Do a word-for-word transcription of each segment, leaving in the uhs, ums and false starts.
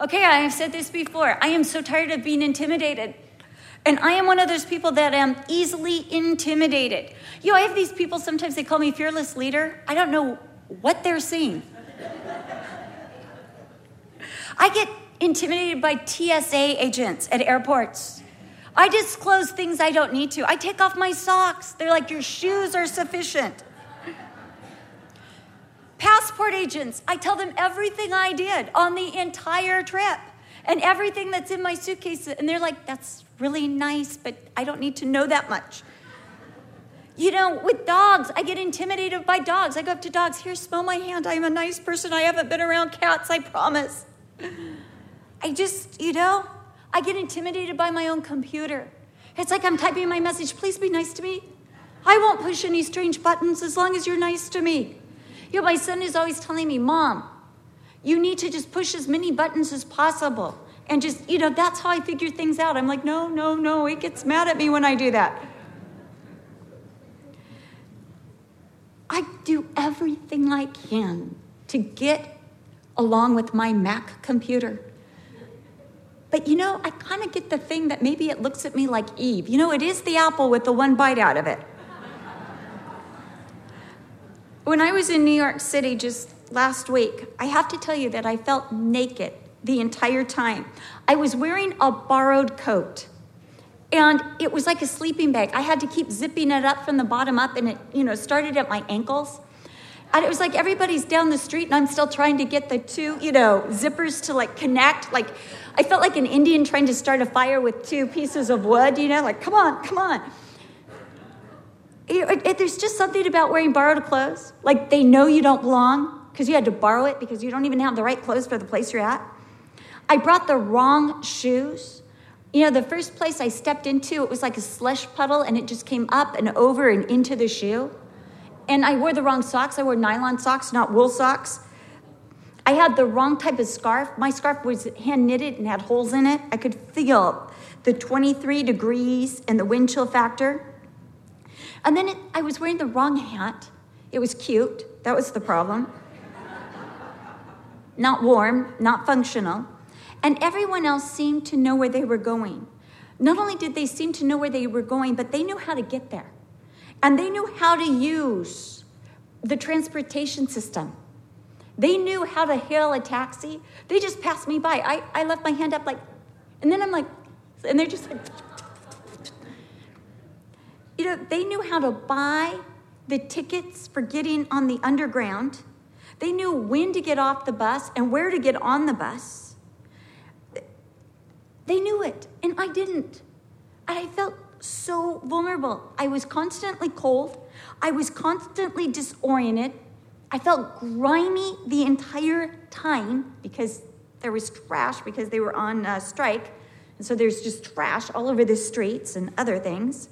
Okay, I have said this before. I am so tired of being intimidated. And I am one of those people that am easily intimidated. You know, I have these people, sometimes they call me fearless leader. I don't know what they're seeing. I get intimidated by T S A agents at airports. I disclose things I don't need to. I take off my socks. They're like, your shoes are sufficient. Passport agents, I tell them everything I did on the entire trip and everything that's in my suitcase. And they're like, that's really nice, but I don't need to know that much. You know, with dogs, I get intimidated by dogs. I go up to dogs, here, smell my hand. I am a nice person. I haven't been around cats, I promise. I just, you know, I get intimidated by my own computer. It's like I'm typing my message, please be nice to me. I won't push any strange buttons as long as you're nice to me. You know, my son is always telling me, Mom, you need to just push as many buttons as possible. And just, you know, that's how I figure things out. I'm like, no, no, no, he gets mad at me when I do that. I do everything I can to get along with my Mac computer. But, you know, I kind of get the thing that maybe it looks at me like Eve. You know, it is the apple with the one bite out of it. When I was in New York City just last week, I have to tell you that I felt naked the entire time. I was wearing a borrowed coat, and it was like a sleeping bag. I had to keep zipping it up from the bottom up, and it, you know, started at my ankles. And it was like everybody's down the street, and I'm still trying to get the two, you know, zippers to, like, connect. Like, I felt like an Indian trying to start a fire with two pieces of wood, you know, like, come on, come on. It, it, there's just something about wearing borrowed clothes. Like, they know you don't belong because you had to borrow it because you don't even have the right clothes for the place you're at. I brought the wrong shoes. You know, the first place I stepped into, it was like a slush puddle, and it just came up and over and into the shoe. And I wore the wrong socks. I wore nylon socks, not wool socks. I had the wrong type of scarf. My scarf was hand-knitted and had holes in it. I could feel the twenty-three degrees and the wind chill factor. And then it, I was wearing the wrong hat. It was cute. That was the problem. Not warm, not functional. And everyone else seemed to know where they were going. Not only did they seem to know where they were going, but they knew how to get there. And they knew how to use the transportation system. They knew how to hail a taxi. They just passed me by. I, I left my hand up like, and then I'm like, and they're just like, you know, they knew how to buy the tickets for getting on the underground. They knew when to get off the bus and where to get on the bus. They knew it, and I didn't. And I felt so vulnerable. I was constantly cold. I was constantly disoriented. I felt grimy the entire time because there was trash, because they were on uh, strike. And so there's just trash all over the streets and other things.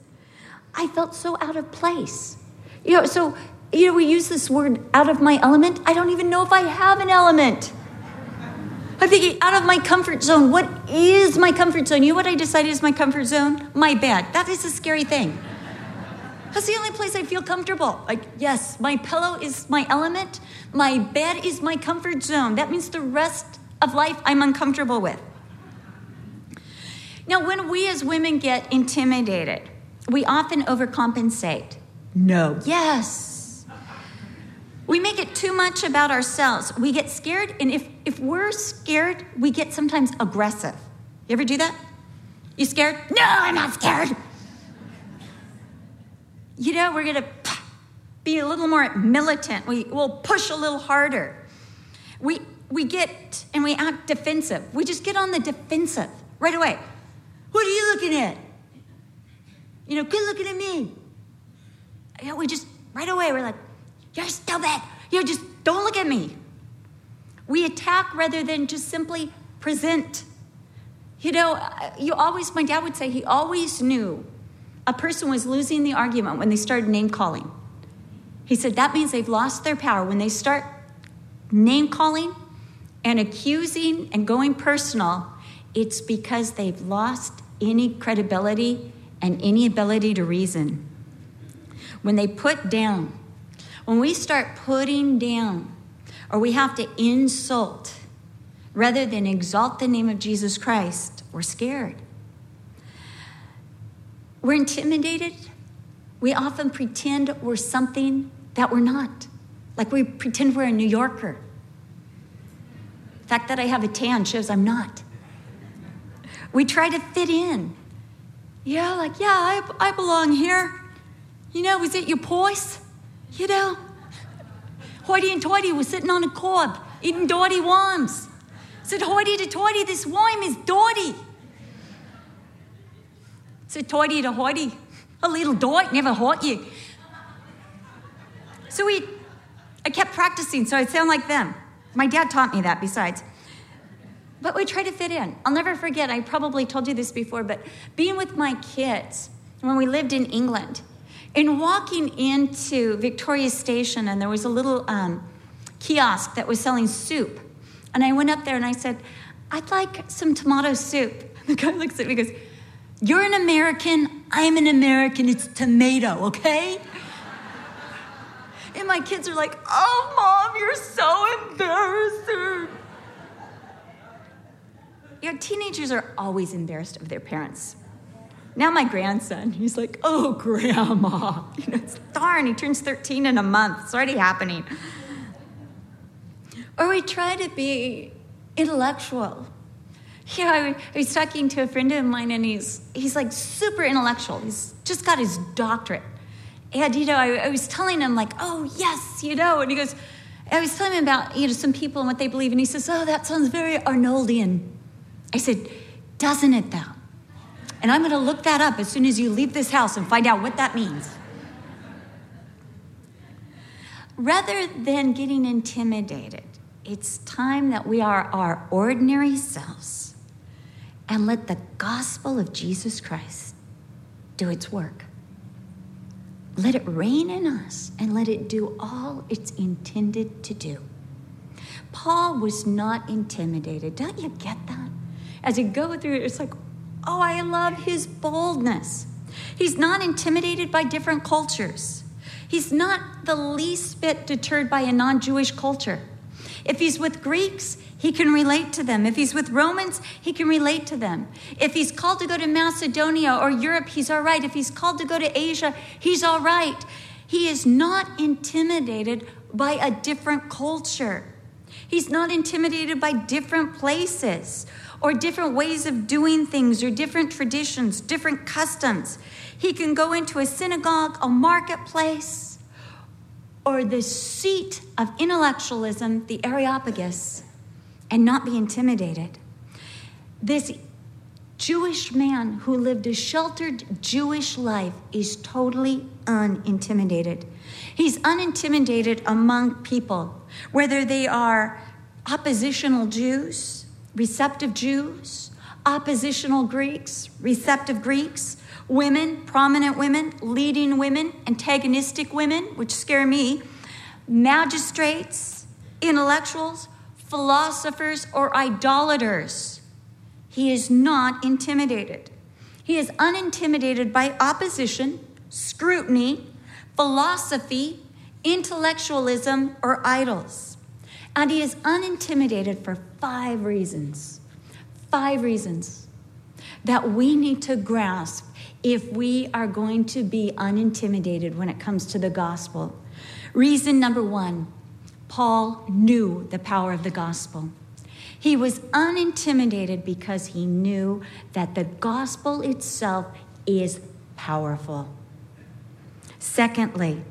I felt so out of place. You know, so, you know, we use this word out of my element. I don't even know if I have an element. I'm thinking out of my comfort zone. What is my comfort zone? You know what I decided is my comfort zone? My bed. That is a scary thing. That's the only place I feel comfortable. Like, yes, my pillow is my element. My bed is my comfort zone. That means the rest of life I'm uncomfortable with. Now, when we as women get intimidated, we often overcompensate. No. Yes. We make it too much about ourselves. We get scared, and if, if we're scared, we get sometimes aggressive. You ever do that? You scared? No, I'm not scared. You know, we're going to be a little more militant. We will push a little harder. We we get, and we act defensive. We just get on the defensive right away. What are you looking at? You know, good looking at me. You know, we just, right away, we're like, you're stupid. You know, just don't look at me. We attack rather than just simply present. You know, you always, my dad would say he always knew a person was losing the argument when they started name calling. He said that means they've lost their power. When they start name calling and accusing and going personal, it's because they've lost any credibility and any ability to reason. When they put down, when we start putting down, or we have to insult, rather than exalt the name of Jesus Christ, we're scared. We're intimidated. We often pretend we're something that we're not. Like we pretend we're a New Yorker. The fact that I have a tan shows I'm not. We try to fit in. Yeah, like, yeah, I, I belong here. You know, is it your poise? You know? Hoity and toity was sitting on a cob, eating dirty worms. Said hoity to toity, this worm is dirty. Said toity to hoity, a little dort never hurt you. So we, I kept practicing so I'd sound like them. My dad taught me that besides. But we try to fit in. I'll never forget, I probably told you this before, but being with my kids when we lived in England, and walking into Victoria Station, and there was a little um, kiosk that was selling soup. And I went up there and I said, I'd like some tomato soup. And the guy looks at me and goes, you're an American, I'm an American, it's tomato, okay? And my kids are like, oh, Mom, you're so embarrassing. You know, teenagers are always embarrassed of their parents. Now my grandson, he's like, oh, Grandma. You know, it's darn, he turns thirteen in a month. It's already happening. Or we try to be intellectual. You know, I, I was talking to a friend of mine, and he's, he's like super intellectual. He's just got his doctorate. And, you know, I, I was telling him, like, oh, yes, you know. And he goes, I was telling him about, you know, some people and what they believe. And he says, oh, that sounds very Arnoldian. I said, doesn't it, though? And I'm going to look that up as soon as you leave this house and find out what that means. Rather than getting intimidated, it's time that we are our ordinary selves and let the gospel of Jesus Christ do its work. Let it reign in us and let it do all it's intended to do. Paul was not intimidated. Don't you get that? As you go through it, it's like, oh, I love his boldness. He's not intimidated by different cultures. He's not the least bit deterred by a non-Jewish culture. If he's with Greeks, he can relate to them. If he's with Romans, he can relate to them. If he's called to go to Macedonia or Europe, he's all right. If he's called to go to Asia, he's all right. He is not intimidated by a different culture. He's not intimidated by different places or different ways of doing things or different traditions, different customs. He can go into a synagogue, a marketplace, or the seat of intellectualism, the Areopagus, and not be intimidated. This Jewish man who lived a sheltered Jewish life is totally unintimidated. He's unintimidated among people, whether they are oppositional Jews, receptive Jews, oppositional Greeks, receptive Greeks, women, prominent women, leading women, antagonistic women, which scare me, magistrates, intellectuals, philosophers, or idolaters. He is not intimidated. He is unintimidated by opposition, scrutiny, philosophy, intellectualism, or idols. And he is unintimidated for five reasons. Five reasons that we need to grasp if we are going to be unintimidated when it comes to the gospel. Reason number one, Paul knew the power of the gospel. He was unintimidated because he knew that the gospel itself is powerful. Secondly,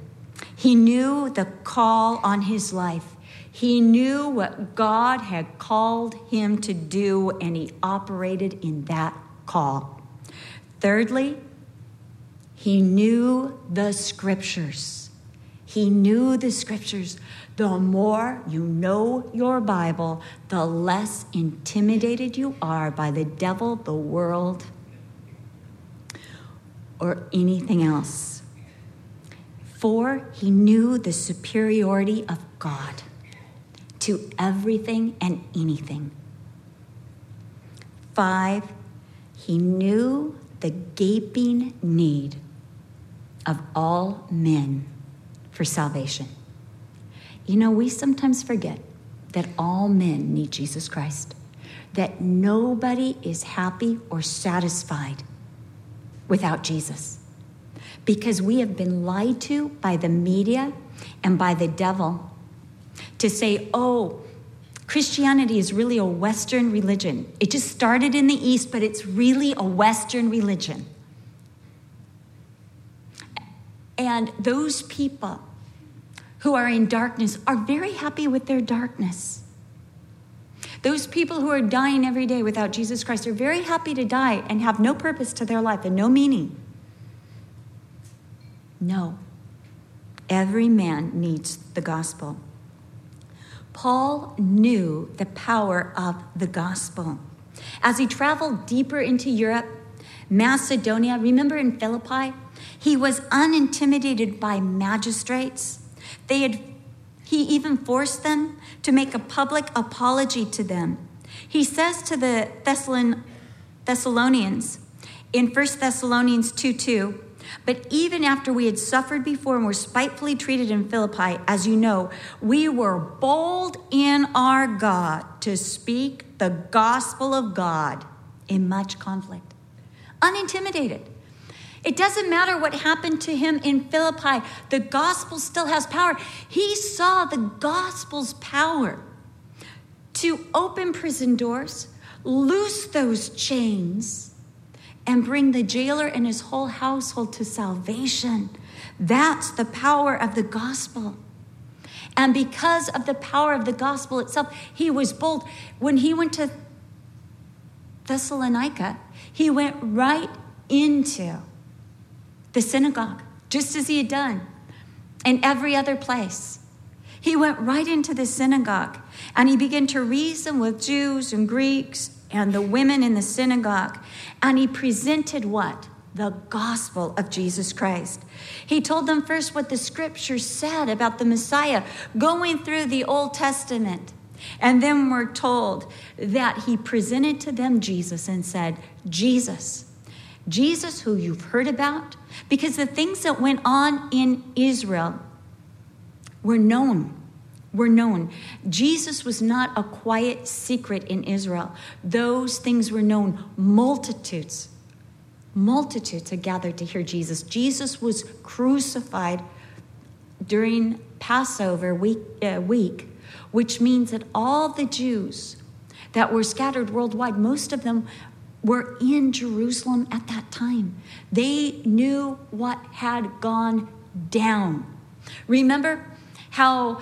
he knew the call on his life. He knew what God had called him to do, and he operated in that call. Thirdly, he knew the scriptures. He knew the scriptures. The more you know your Bible, the less intimidated you are by the devil, the world, or anything else. Four, he knew the superiority of God to everything and anything. Five, he knew the gaping need of all men for salvation. You know, we sometimes forget that all men need Jesus Christ. that nobody is happy or satisfied without Jesus, because we have been lied to by the media and by the devil to say, oh, Christianity is really a Western religion. It just started in the East, but it's really a Western religion. And those people who are in darkness are very happy with their darkness. Those people who are dying every day without Jesus Christ are very happy to die and have no purpose to their life and no meaning. No. Every man needs the gospel. Paul knew the power of the gospel. As he traveled deeper into Europe, Macedonia, remember in Philippi, he was unintimidated by magistrates. They had, he even forced them to make a public apology to them. He says to the Thessalonians in First Thessalonians two two, but even after we had suffered before and were spitefully treated in Philippi, as you know, we were bold in our God to speak the gospel of God in much conflict. Unintimidated. It doesn't matter what happened to him in Philippi. The gospel still has power. He saw the gospel's power to open prison doors, loose those chains, and bring the jailer and his whole household to salvation. That's the power of the gospel. And because of the power of the gospel itself, he was bold. When he went to Thessalonica, he went right into the synagogue, just as he had done in every other place. He went right into the synagogue, and he began to reason with Jews and Greeks and the women in the synagogue. And he presented what? The gospel of Jesus Christ. He told them first what the scriptures said about the Messiah, going through the Old Testament. And then we're told that he presented to them Jesus and said, Jesus, Jesus who you've heard about, because the things that went on in Israel were known. Were known. Jesus was not a quiet secret in Israel. Those things were known. Multitudes, multitudes had gathered to hear Jesus. Jesus was crucified during Passover week, uh, week, which means that all the Jews that were scattered worldwide, most of them were in Jerusalem at that time. They knew what had gone down. Remember how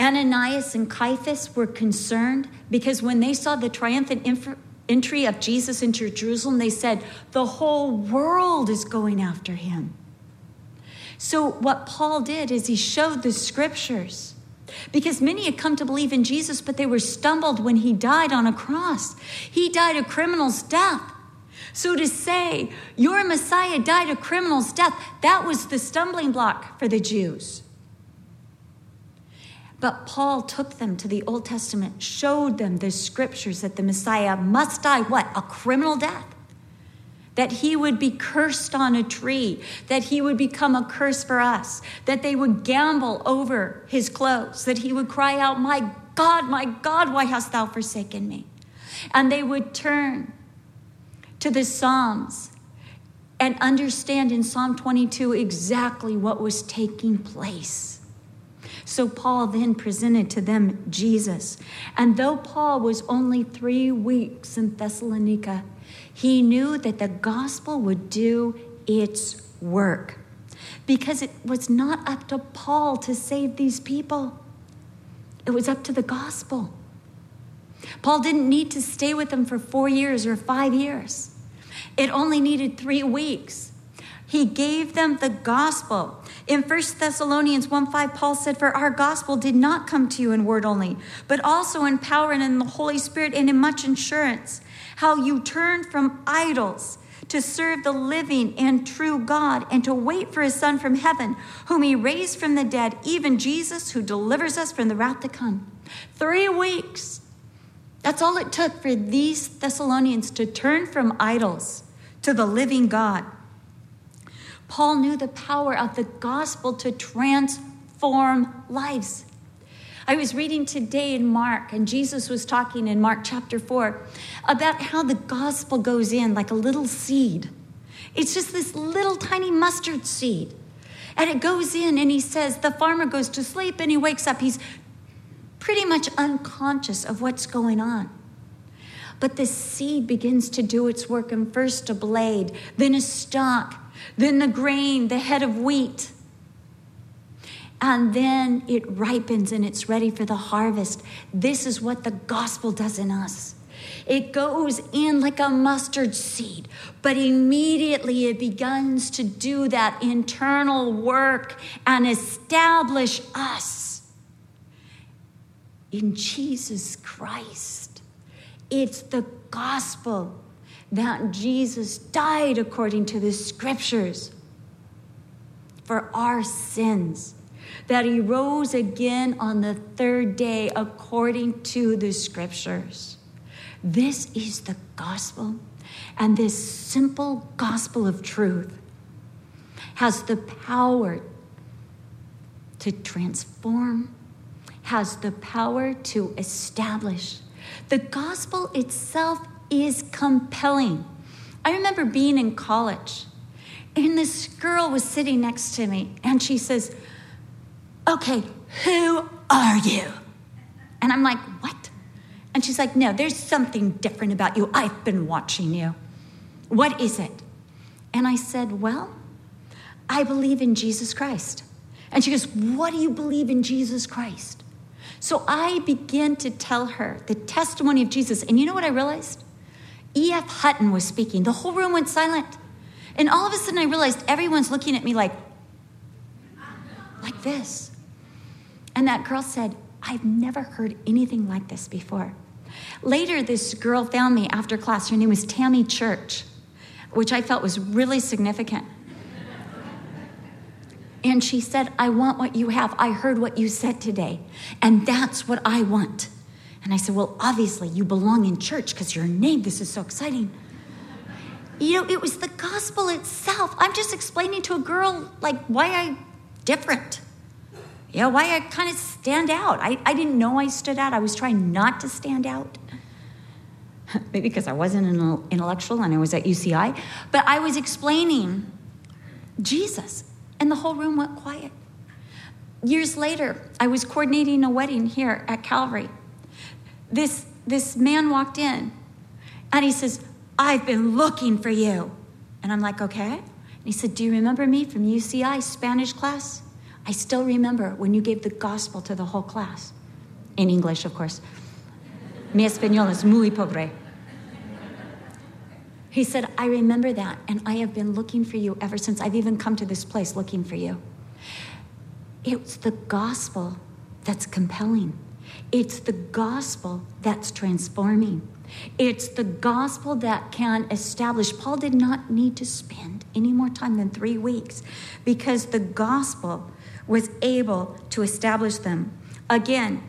Ananias and Caiaphas were concerned because when they saw the triumphant inf- entry of Jesus into Jerusalem, they said, the whole world is going after him. So what Paul did is he showed the scriptures, because many had come to believe in Jesus, but they were stumbled when he died on a cross. He died a criminal's death. So to say, your Messiah died a criminal's death, that was the stumbling block for the Jews. But Paul took them to the Old Testament, showed them the scriptures that the Messiah must die, what? A criminal death. That he would be cursed on a tree, that he would become a curse for us, that they would gamble over his clothes, that he would cry out, my God, my God, why hast thou forsaken me? And they would turn to the Psalms and understand in Psalm twenty-two exactly what was taking place. So Paul then presented to them Jesus. And though Paul was only three weeks in Thessalonica, he knew that the gospel would do its work, because it was not up to Paul to save these people. It was up to the gospel. Paul didn't need to stay with them for four years or five years. It only needed three weeks. He gave them the gospel. In First Thessalonians one five, Paul said, for our gospel did not come to you in word only, but also in power and in the Holy Spirit and in much assurance, how you turned from idols to serve the living and true God and to wait for his Son from heaven, whom he raised from the dead, even Jesus who delivers us from the wrath to come. Three weeks. That's all it took for these Thessalonians to turn from idols to the living God. Paul knew the power of the gospel to transform lives. I was reading today in Mark, and Jesus was talking in Mark chapter four about how the gospel goes in like a little seed. It's just this little tiny mustard seed. And it goes in, and he says, the farmer goes to sleep, and he wakes up. He's pretty much unconscious of what's going on. But the seed begins to do its work, and first a blade, then a stalk, then the grain, the head of wheat. And then it ripens and it's ready for the harvest. This is what the gospel does in us. It goes in like a mustard seed, but immediately it begins to do that internal work and establish us in Jesus Christ. It's the gospel that Jesus died according to the scriptures for our sins, that he rose again on the third day according to the scriptures. This is the gospel, and this simple gospel of truth has the power to transform, has the power to establish. The gospel itself is compelling. I remember being in college, and this girl was sitting next to me, and she says, "Okay, who are you?" And I'm like, "What?" And she's like, "No, there's something different about you. I've been watching you. What is it?" And I said, "Well, I believe in Jesus Christ." And she goes, "What do you believe in Jesus Christ?" So I began to tell her the testimony of Jesus. And you know what I realized? E F Hutton was speaking. The whole room went silent. And all of a sudden I realized everyone's looking at me like, like this. And that girl said, "I've never heard anything like this before." Later, this girl found me after class. Her name was Tammy Church, which I felt was really significant. And she said, "I want what you have. I heard what you said today, and that's what I want." And I said, "Well, obviously, you belong in church because you're named. This is so exciting." You know, it was the gospel itself. I'm just explaining to a girl, like, why I'm different. You know, why I kind of stand out. I, I didn't know I stood out. I was trying not to stand out. Maybe because I wasn't an intellectual and I was at U C I. But I was explaining Jesus, and the whole room went quiet. Years later, I was coordinating a wedding here at Calvary. This, this man walked in, and he says, "I've been looking for you." And I'm like, "Okay." And he said, "Do you remember me from U C I Spanish class? I still remember when you gave the gospel to the whole class." In English, of course. Mi español es muy pobre. He said, "I remember that, and I have been looking for you ever since. I've even come to this place looking for you." It's the gospel that's compelling. It's the gospel that's transforming. It's the gospel that can establish. Paul did not need to spend any more time than three weeks because the gospel was able to establish them. Again,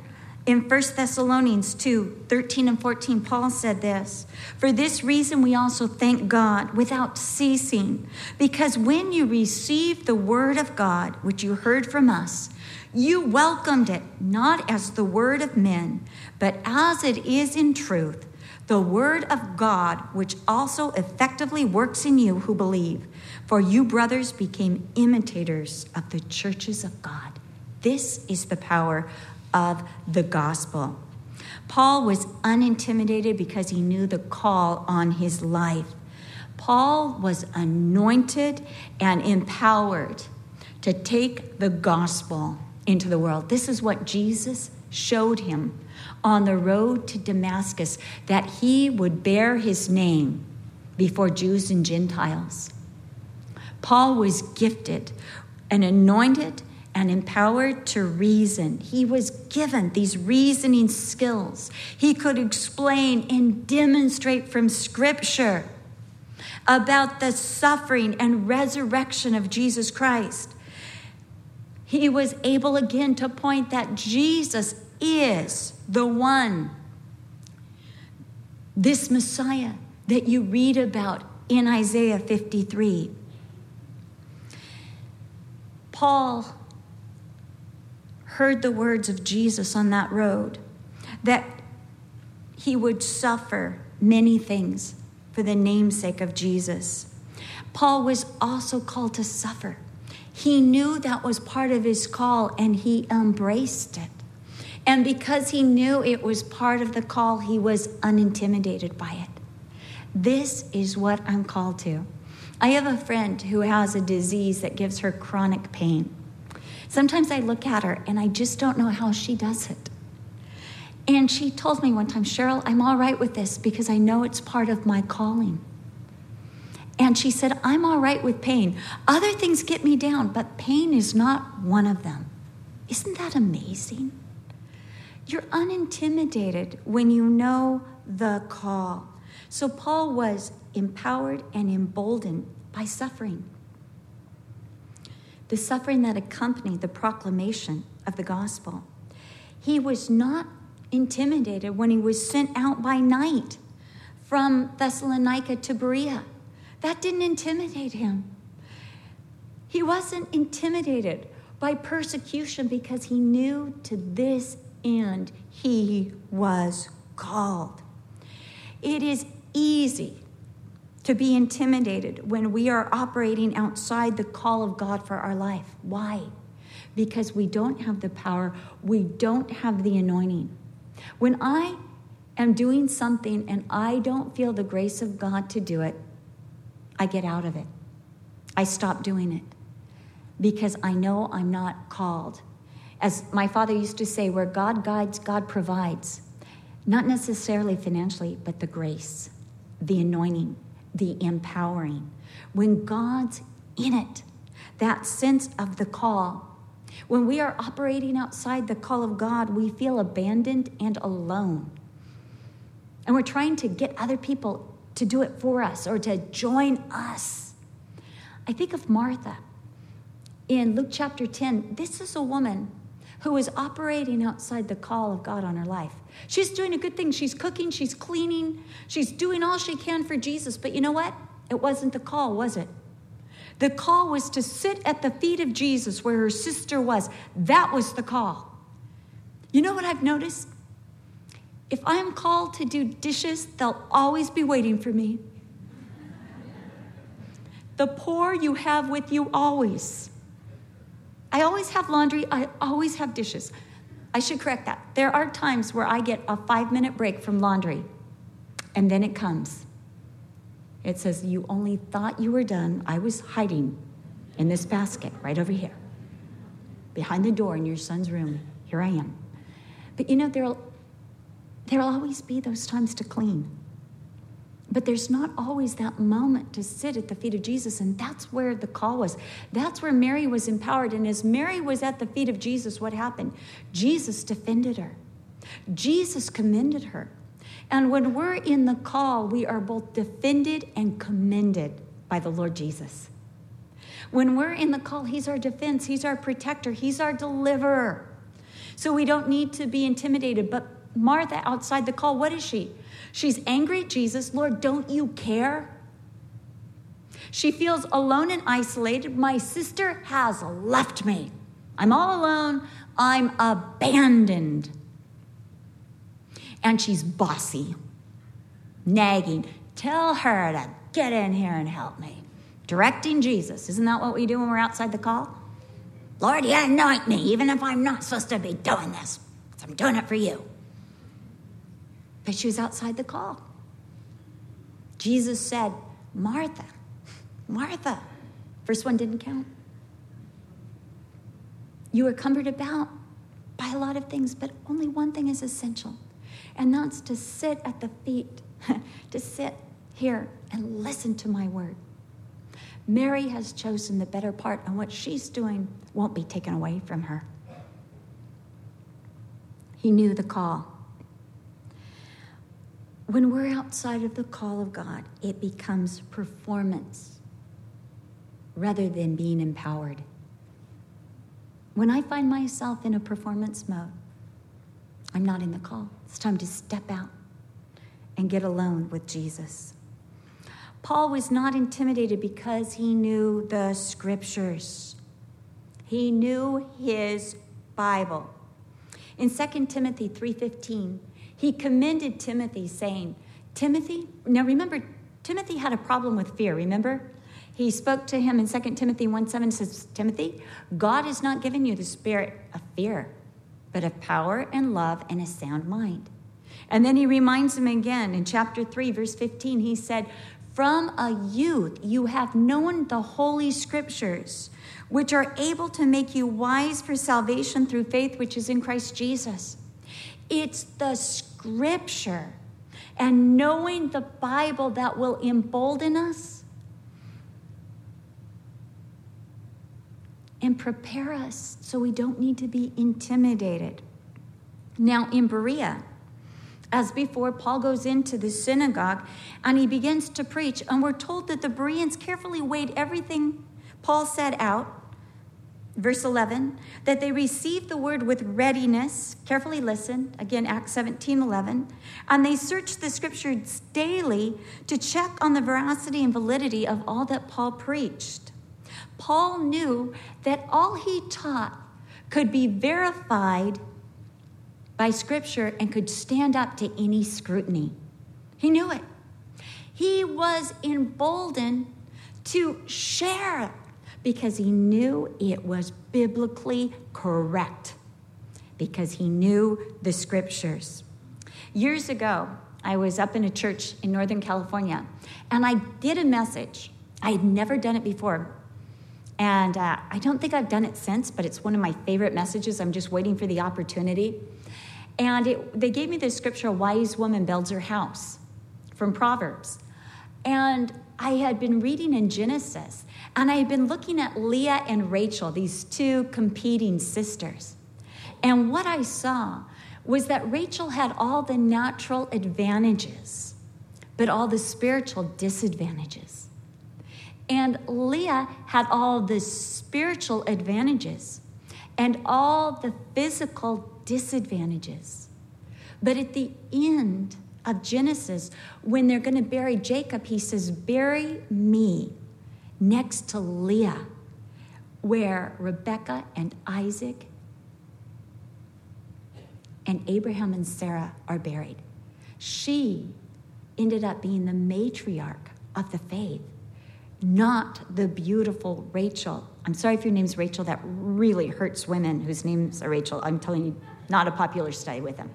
in First Thessalonians two, thirteen and fourteen, Paul said this, "For this reason we also thank God without ceasing, because when you received the word of God, which you heard from us, you welcomed it, not as the word of men, but as it is in truth, the word of God, which also effectively works in you who believe. For you, brothers, became imitators of the churches of God." This is the power of the gospel. Paul was unintimidated because he knew the call on his life. Paul was anointed and empowered to take the gospel into the world. This is what Jesus showed him on the road to Damascus, that he would bear his name before Jews and Gentiles. Paul was gifted and anointed and empowered to reason. He was given these reasoning skills. He could explain and demonstrate from Scripture about the suffering and resurrection of Jesus Christ. He was able again to point that Jesus is the one, this Messiah that you read about in Isaiah fifty-three. Paul heard the words of Jesus on that road, that he would suffer many things for the namesake of Jesus. Paul was also called to suffer. He knew that was part of his call, and he embraced it. And because he knew it was part of the call, he was unintimidated by it. This is what I'm called to. I have a friend who has a disease that gives her chronic pain. Sometimes I look at her, and I just don't know how she does it. And she told me one time, Cheryl, I'm all right with this because I know it's part of my calling. And she said, I'm all right with pain. Other things get me down, but pain is not one of them. Isn't that amazing? You're unintimidated when you know the call. So Paul was empowered and emboldened by suffering. The suffering that accompanied the proclamation of the gospel. He was not intimidated when he was sent out by night from Thessalonica to Berea. That didn't intimidate him. He wasn't intimidated by persecution because he knew to this end he was called. It is easy to be intimidated when we are operating outside the call of God for our life. Why? Because we don't have the power, we don't have the anointing. When I am doing something and I don't feel the grace of God to do it, I get out of it. I stop doing it because I know I'm not called. As my father used to say, where God guides, God provides. Not necessarily financially, but the grace, the anointing, the empowering. When God's in it, that sense of the call. When we are operating outside the call of God, we feel abandoned and alone. And we're trying to get other people to do it for us or to join us. I think of Martha in Luke chapter ten. This is a woman who is operating outside the call of God on her life. She's doing a good thing. She's cooking, she's cleaning, she's doing all she can for Jesus. But you know what? It wasn't the call, was it? The call was to sit at the feet of Jesus where her sister was. That was the call. You know what I've noticed? If I'm called to do dishes, they'll always be waiting for me. The poor you have with you always. I always have laundry. I always have dishes. I should correct that. There are times where I get a five-minute break from laundry, and then it comes. It says, you only thought you were done. I was hiding in this basket right over here, behind the door in your son's room. Here I am. But you know, there'll There'll always be those times to clean. But there's not always that moment to sit at the feet of Jesus, and that's where the call was. That's where Mary was empowered, and as Mary was at the feet of Jesus, what happened? Jesus defended her. Jesus commended her. And when we're in the call, we are both defended and commended by the Lord Jesus. When we're in the call, he's our defense, he's our protector, he's our deliverer. So we don't need to be intimidated, but Martha, outside the call, what is she? She's angry at Jesus. Lord, don't you care? She feels alone and isolated. My sister has left me. I'm all alone. I'm abandoned. And she's bossy, nagging. Tell her to get in here and help me. Directing Jesus. Isn't that what we do when we're outside the call? Lord, you anoint me, even if I'm not supposed to be doing this. I'm doing it for you. But she was outside the call. Jesus said, Martha, Martha. Verse one didn't count. You are cumbered about by a lot of things, but only one thing is essential, and that's to sit at the feet, to sit here and listen to my word. Mary has chosen the better part, and what she's doing won't be taken away from her. He knew the call. When we're outside of the call of God, it becomes performance rather than being empowered. When I find myself in a performance mode, I'm not in the call. It's time to step out and get alone with Jesus. Paul was not intimidated because he knew the scriptures. He knew his Bible. In Second Timothy three fifteen, he commended Timothy, saying, Timothy, now remember, Timothy had a problem with fear, remember? He spoke to him in Second Timothy one seven, says, Timothy, God has not given you the spirit of fear, but of power and love and a sound mind. And then he reminds him again in chapter three, verse fifteen, he said, from a youth you have known the Holy Scriptures, which are able to make you wise for salvation through faith, which is in Christ Jesus. It's the Scripture and knowing the Bible that will embolden us and prepare us so we don't need to be intimidated. Now in Berea, as before, Paul goes into the synagogue and he begins to preach, and we're told that the Bereans carefully weighed everything Paul said out. Verse eleven, that they received the word with readiness, carefully listened, again, Acts seventeen eleven, and they searched the scriptures daily to check on the veracity and validity of all that Paul preached. Paul knew that all he taught could be verified by Scripture and could stand up to any scrutiny. He knew it. He was emboldened to share because he knew it was biblically correct, because he knew the Scriptures. Years ago, I was up in a church in Northern California, and I did a message. I had never done it before. And uh, I don't think I've done it since, but it's one of my favorite messages. I'm just waiting for the opportunity. And it, they gave me this scripture, a wise woman builds her house, from Proverbs. And I had been reading in Genesis, and I had been looking at Leah and Rachel, these two competing sisters. And what I saw was that Rachel had all the natural advantages, but all the spiritual disadvantages. And Leah had all the spiritual advantages and all the physical disadvantages. But at the end of Genesis, when they're going to bury Jacob, he says, bury me next to Leah, where Rebekah and Isaac and Abraham and Sarah are buried. She ended up being the matriarch of the faith, not the beautiful Rachel. I'm sorry if your name's Rachel. That really hurts women whose names are Rachel. I'm telling you, not a popular study with them.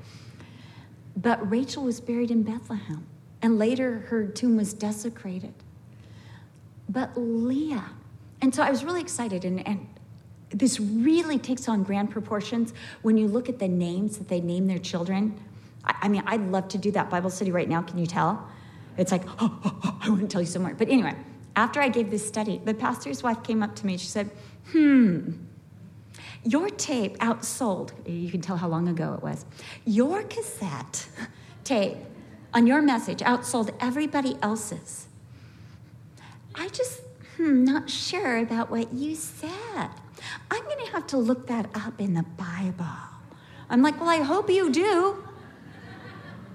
But Rachel was buried in Bethlehem, and later her tomb was desecrated. But Leah, and so I was really excited, and, and this really takes on grand proportions when you look at the names that they name their children. I, I mean, I'd love to do that Bible study right now. Can you tell? It's like, oh, oh, oh, I wouldn't tell you so much. But anyway, after I gave this study, the pastor's wife came up to me. She said, hmm, your tape outsold, you can tell how long ago it was, your cassette tape on your message outsold everybody else's. I just, hmm, not sure about what you said. I'm going to have to look that up in the Bible. I'm like, well, I hope you do,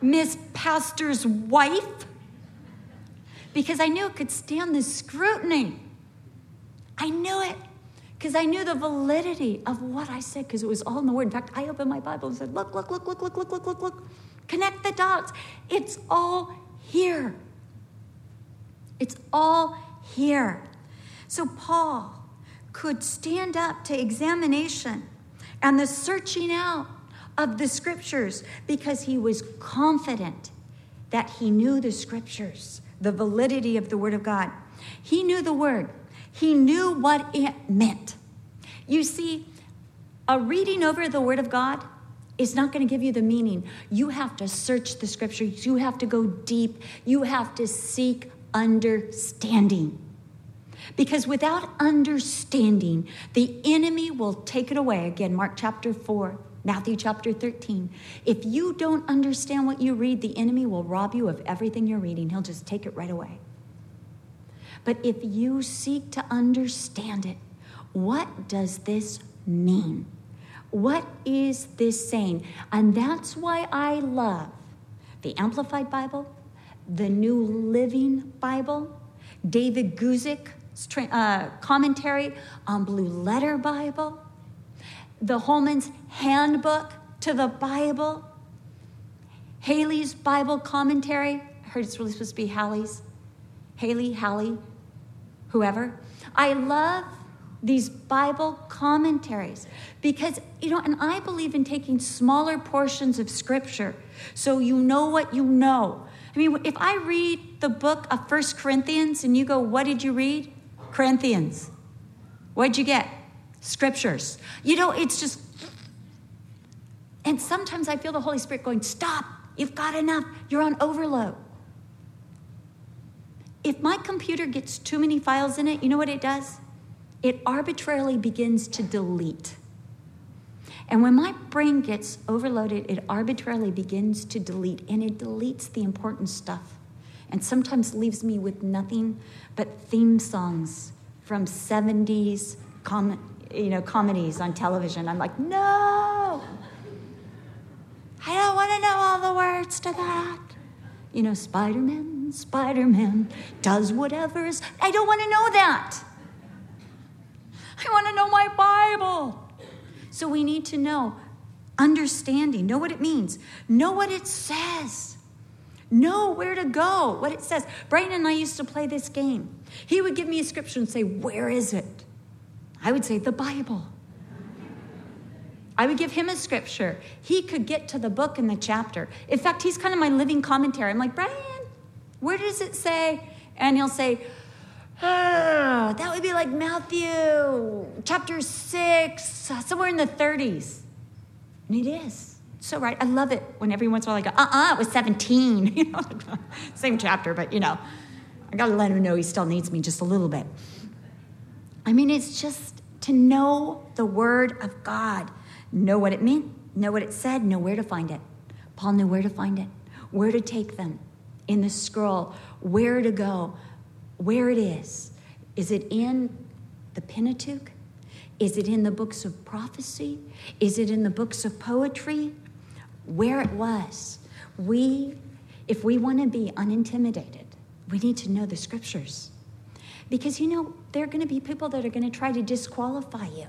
Miss Pastor's wife, because I knew it could stand the scrutiny. I knew it, because I knew the validity of what I said, because it was all in the Word. In fact, I opened my Bible and said, look, look, look, look, look, look, look, look, look. Connect the dots. It's all here. It's all here. So Paul could stand up to examination and the searching out of the Scriptures because he was confident that he knew the Scriptures, the validity of the Word of God. He knew the Word. He knew what it meant. You see, a reading over the Word of God is not going to give you the meaning. You have to search the Scriptures. You have to go deep. You have to seek understanding. Because without understanding, the enemy will take it away. Again, Mark chapter four. Matthew chapter thirteen, if you don't understand what you read, the enemy will rob you of everything you're reading. He'll just take it right away. But if you seek to understand it, what does this mean? What is this saying? And that's why I love the Amplified Bible, the New Living Bible, David Guzik's commentary on Blue Letter Bible. the Holman's Handbook to the Bible, Haley's Bible Commentary. I heard it's really supposed to be Haley's. Haley, Haley, whoever. I love these Bible commentaries because, you know, and I believe in taking smaller portions of Scripture so you know what you know. I mean, if I read the book of First Corinthians and you go, what did you read? Corinthians. What'd you get? Scriptures. You know, it's just, and sometimes I feel the Holy Spirit going, stop, you've got enough, you're on overload. If my computer gets too many files in it, you know what it does? It arbitrarily begins to delete. And when my brain gets overloaded, it arbitrarily begins to delete, and it deletes the important stuff and sometimes leaves me with nothing but theme songs from seventies com- you know, comedies on television. I'm like, no! I don't want to know all the words to that. You know, Spider-Man, Spider-Man does whatever's... I don't want to know that. I want to know my Bible. So we need to know understanding, know what it means, know what it says, know where to go, what it says. Braden and I used to play this game. He would give me a scripture and say, where is it? I would say, the Bible. I would give him a scripture. He could get to the book and the chapter. In fact, he's kind of my living commentary. I'm like, Braden, where does it say? And he'll say, oh, that would be like Matthew chapter six, somewhere in the thirties. And it is. It's so right. I love it when every once in a while I go, uh-uh, it was seventeen. You know, same chapter, but you know, I got to let him know he still needs me just a little bit. I mean, it's just to know the word of God, know what it meant, know what it said, know where to find it. Paul knew where to find it, where to take them in the scroll, where to go. Where it is. Is it in the Pentateuch? Is it in the books of prophecy? Is it in the books of poetry? Where it was. We, if we want to be unintimidated, we need to know the scriptures. Because, you know, there are going to be people that are going to try to disqualify you.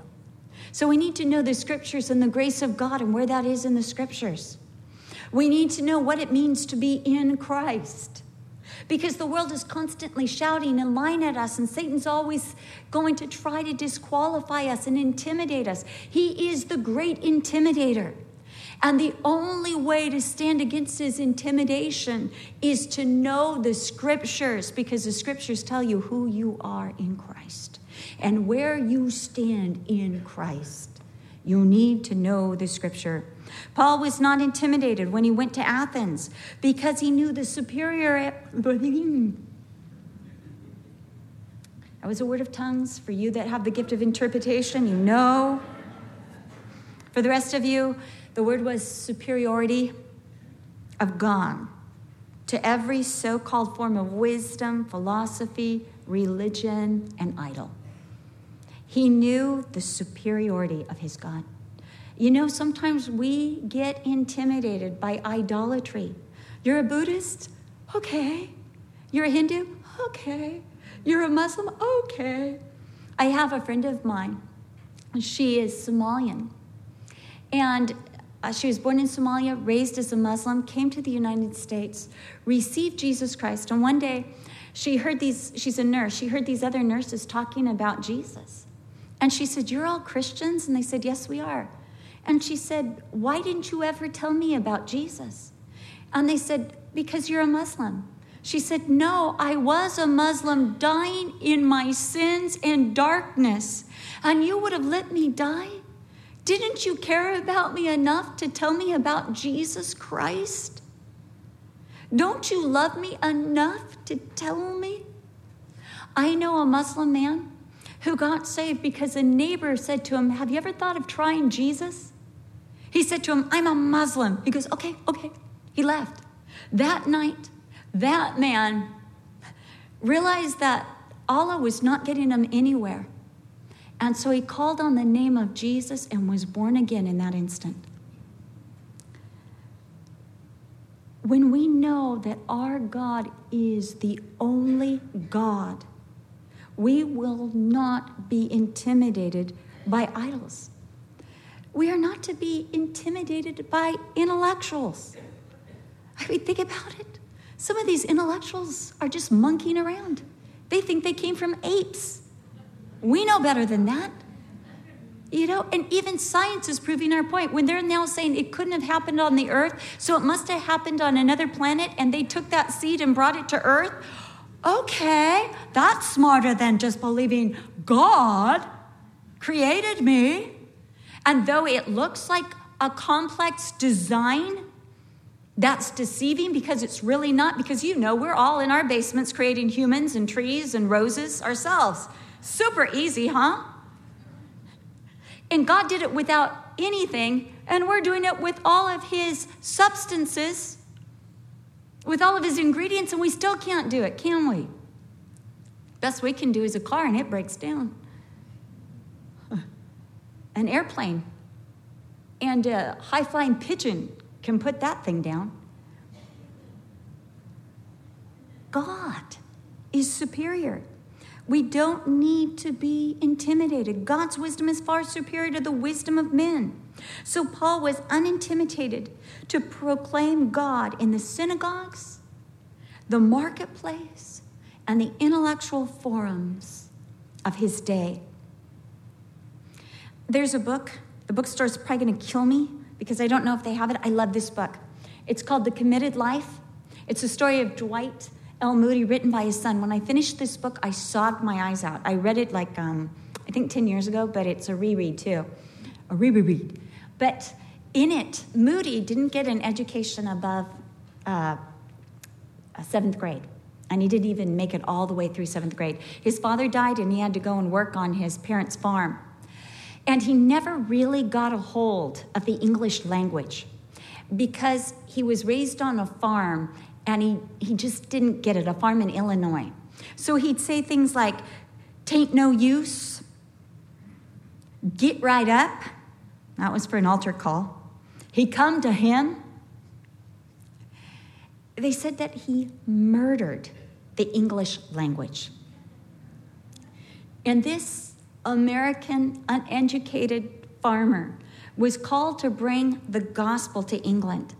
So we need to know the scriptures and the grace of God and where that is in the scriptures. We need to know what it means to be in Christ. Because the world is constantly shouting and lying at us, and Satan's always going to try to disqualify us and intimidate us. He is the great intimidator. And the only way to stand against his intimidation is to know the scriptures, because the scriptures tell you who you are in Christ and where you stand in Christ. You need to know the scripture. Paul was not intimidated when he went to Athens because he knew the superior... That was a word of tongues for you that have the gift of interpretation. You know. For the rest of you, the word was superiority of God to every so-called form of wisdom, philosophy, religion, and idol. He knew the superiority of his God. You know, sometimes we get intimidated by idolatry. You're a Buddhist? Okay. You're a Hindu? Okay. You're a Muslim? Okay. I have a friend of mine. She is Somalian. And she was born in Somalia, raised as a Muslim, came to the United States, received Jesus Christ. And one day, she heard these, she's a nurse, she heard these other nurses talking about Jesus. And she said, you're all Christians? And they said, yes, we are. And she said, why didn't you ever tell me about Jesus? And they said, because you're a Muslim. She said, no, I was a Muslim dying in my sins and darkness. And you would have let me die? Didn't you care about me enough to tell me about Jesus Christ? Don't you love me enough to tell me? I know a Muslim man who got saved because a neighbor said to him, have you ever thought of trying Jesus? He said to him, I'm a Muslim. He goes, okay, okay. He left. That night, that man realized that Allah was not getting him anywhere. And so he called on the name of Jesus and was born again in that instant. When we know that our God is the only God, we will not be intimidated by idols. We are not to be intimidated by intellectuals. I mean, think about it. Some of these intellectuals are just monkeying around. They think they came from apes. We know better than that. You know, and even science is proving our point. When they're now saying it couldn't have happened on the earth, so it must have happened on another planet, and they took that seed and brought it to earth. Okay, that's smarter than just believing God created me. And though it looks like a complex design, that's deceiving because it's really not, because you know we're all in our basements creating humans and trees and roses ourselves. Super easy, huh? And God did it without anything, and we're doing it with all of his substances, with all of his ingredients, and we still can't do it, can we? Best we can do is a car, and it breaks down. An airplane and a high-flying pigeon can put that thing down. God is superior. We don't need to be intimidated. God's wisdom is far superior to the wisdom of men. So Paul was unintimidated to proclaim God in the synagogues, the marketplace, and the intellectual forums of his day. There's a book. The bookstore's probably going to kill me because I don't know if they have it. I love this book. It's called The Committed Life. It's a story of Dwight L. Moody, written by his son. When I finished this book, I sobbed my eyes out. I read it like, um, I think ten years ago, but it's a reread too. A reread. But in it, Moody didn't get an education above uh, seventh grade. And he didn't even make it all the way through seventh grade. His father died, and he had to go and work on his parents' farm. And he never really got a hold of the English language because he was raised on a farm, and he, he just didn't get it, a farm in Illinois. So he'd say things like, tain't no use, get right up. That was for an altar call. He come to him. They said that he murdered the English language. And this American uneducated farmer was called to bring the gospel to England.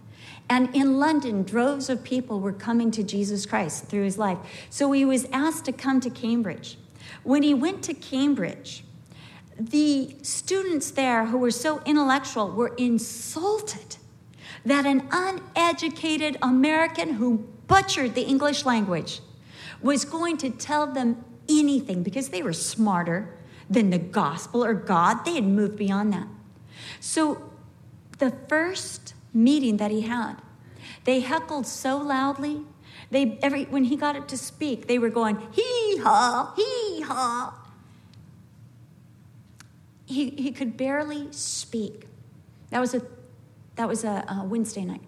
And in London, droves of people were coming to Jesus Christ through his life. So he was asked to come to Cambridge. When he went to Cambridge, the students there who were so intellectual were insulted that an uneducated American who butchered the English language was going to tell them anything because they were smarter than the gospel or God. They had moved beyond that. So the first meeting that he had, they heckled so loudly. They every when he got up to speak, they were going hee haw, hee haw. He he could barely speak. That was a that was a, a Wednesday night.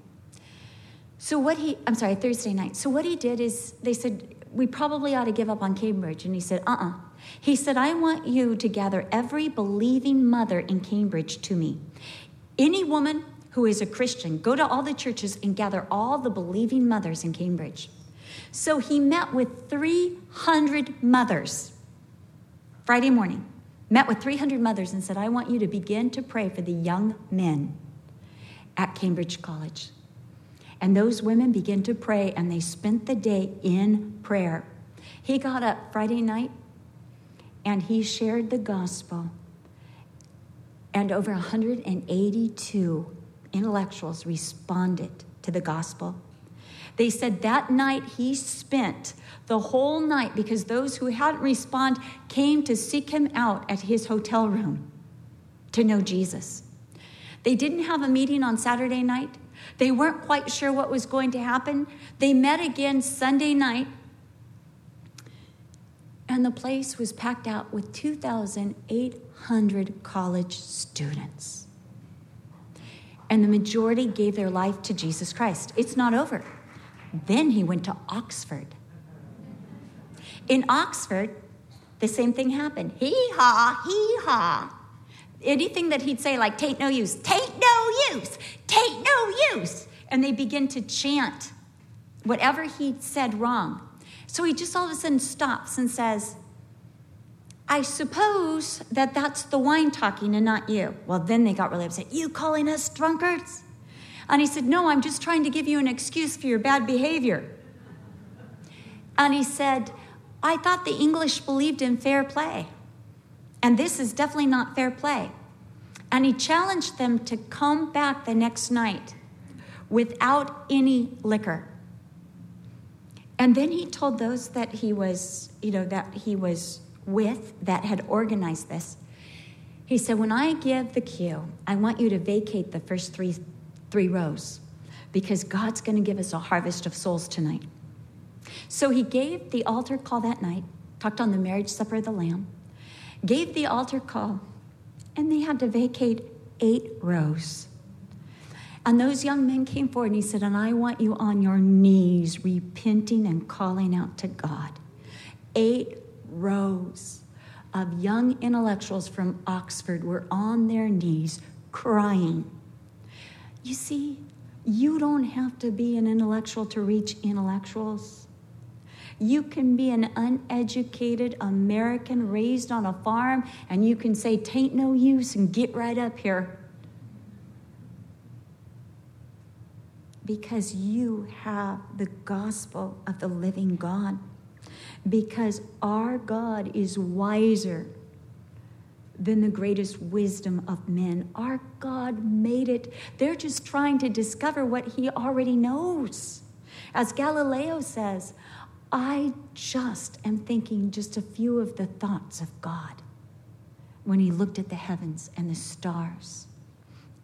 So what he I'm sorry Thursday night. So what he did is they said, we probably ought to give up on Cambridge, and he said uh uh-uh. uh. He said, I want you to gather every believing mother in Cambridge to me. Any woman who is a Christian, go to all the churches and gather all the believing mothers in Cambridge. So he met with three hundred mothers Friday morning, met with three hundred mothers and said, I want you to begin to pray for the young men at Cambridge College. And those women began to pray, and they spent the day in prayer. He got up Friday night, and he shared the gospel, and over one hundred eighty-two intellectuals responded to the gospel. They said that night he spent the whole night because those who hadn't responded came to seek him out at his hotel room to know Jesus. They didn't have a meeting on Saturday night. They weren't quite sure what was going to happen. They met again Sunday night, and the place was packed out with two thousand eight hundred college students. And the majority gave their life to Jesus Christ. It's not over. Then he went to Oxford. In Oxford, the same thing happened. Hee-haw, hee-haw. Anything that he'd say, like, tain't no use, tain't no use, tain't no use. And they begin to chant whatever he said wrong. So he just all of a sudden stops and says, I suppose that that's the wine talking and not you. Well, then they got really upset. You calling us drunkards? And he said, no, I'm just trying to give you an excuse for your bad behavior. And he said, I thought the English believed in fair play. And this is definitely not fair play. And he challenged them to come back the next night without any liquor. And then he told those that he was, you know, that he was with that had organized this. He said, when I give the cue, I want you to vacate the first three three rows because God's going to give us a harvest of souls tonight. So he gave the altar call that night, talked on the marriage supper of the Lamb, gave the altar call, and they had to vacate eight rows. And those young men came forward, and he said, and I want you on your knees, repenting and calling out to God. Eight rows of young intellectuals from Oxford were on their knees crying. You see, you don't have to be an intellectual to reach intellectuals. You can be an uneducated American raised on a farm, and you can say, tain't no use, and get right up here. Because you have the gospel of the living God. Because our God is wiser than the greatest wisdom of men. Our God made it. They're just trying to discover what he already knows. As Galileo says, I just am thinking just a few of the thoughts of God when he looked at the heavens and the stars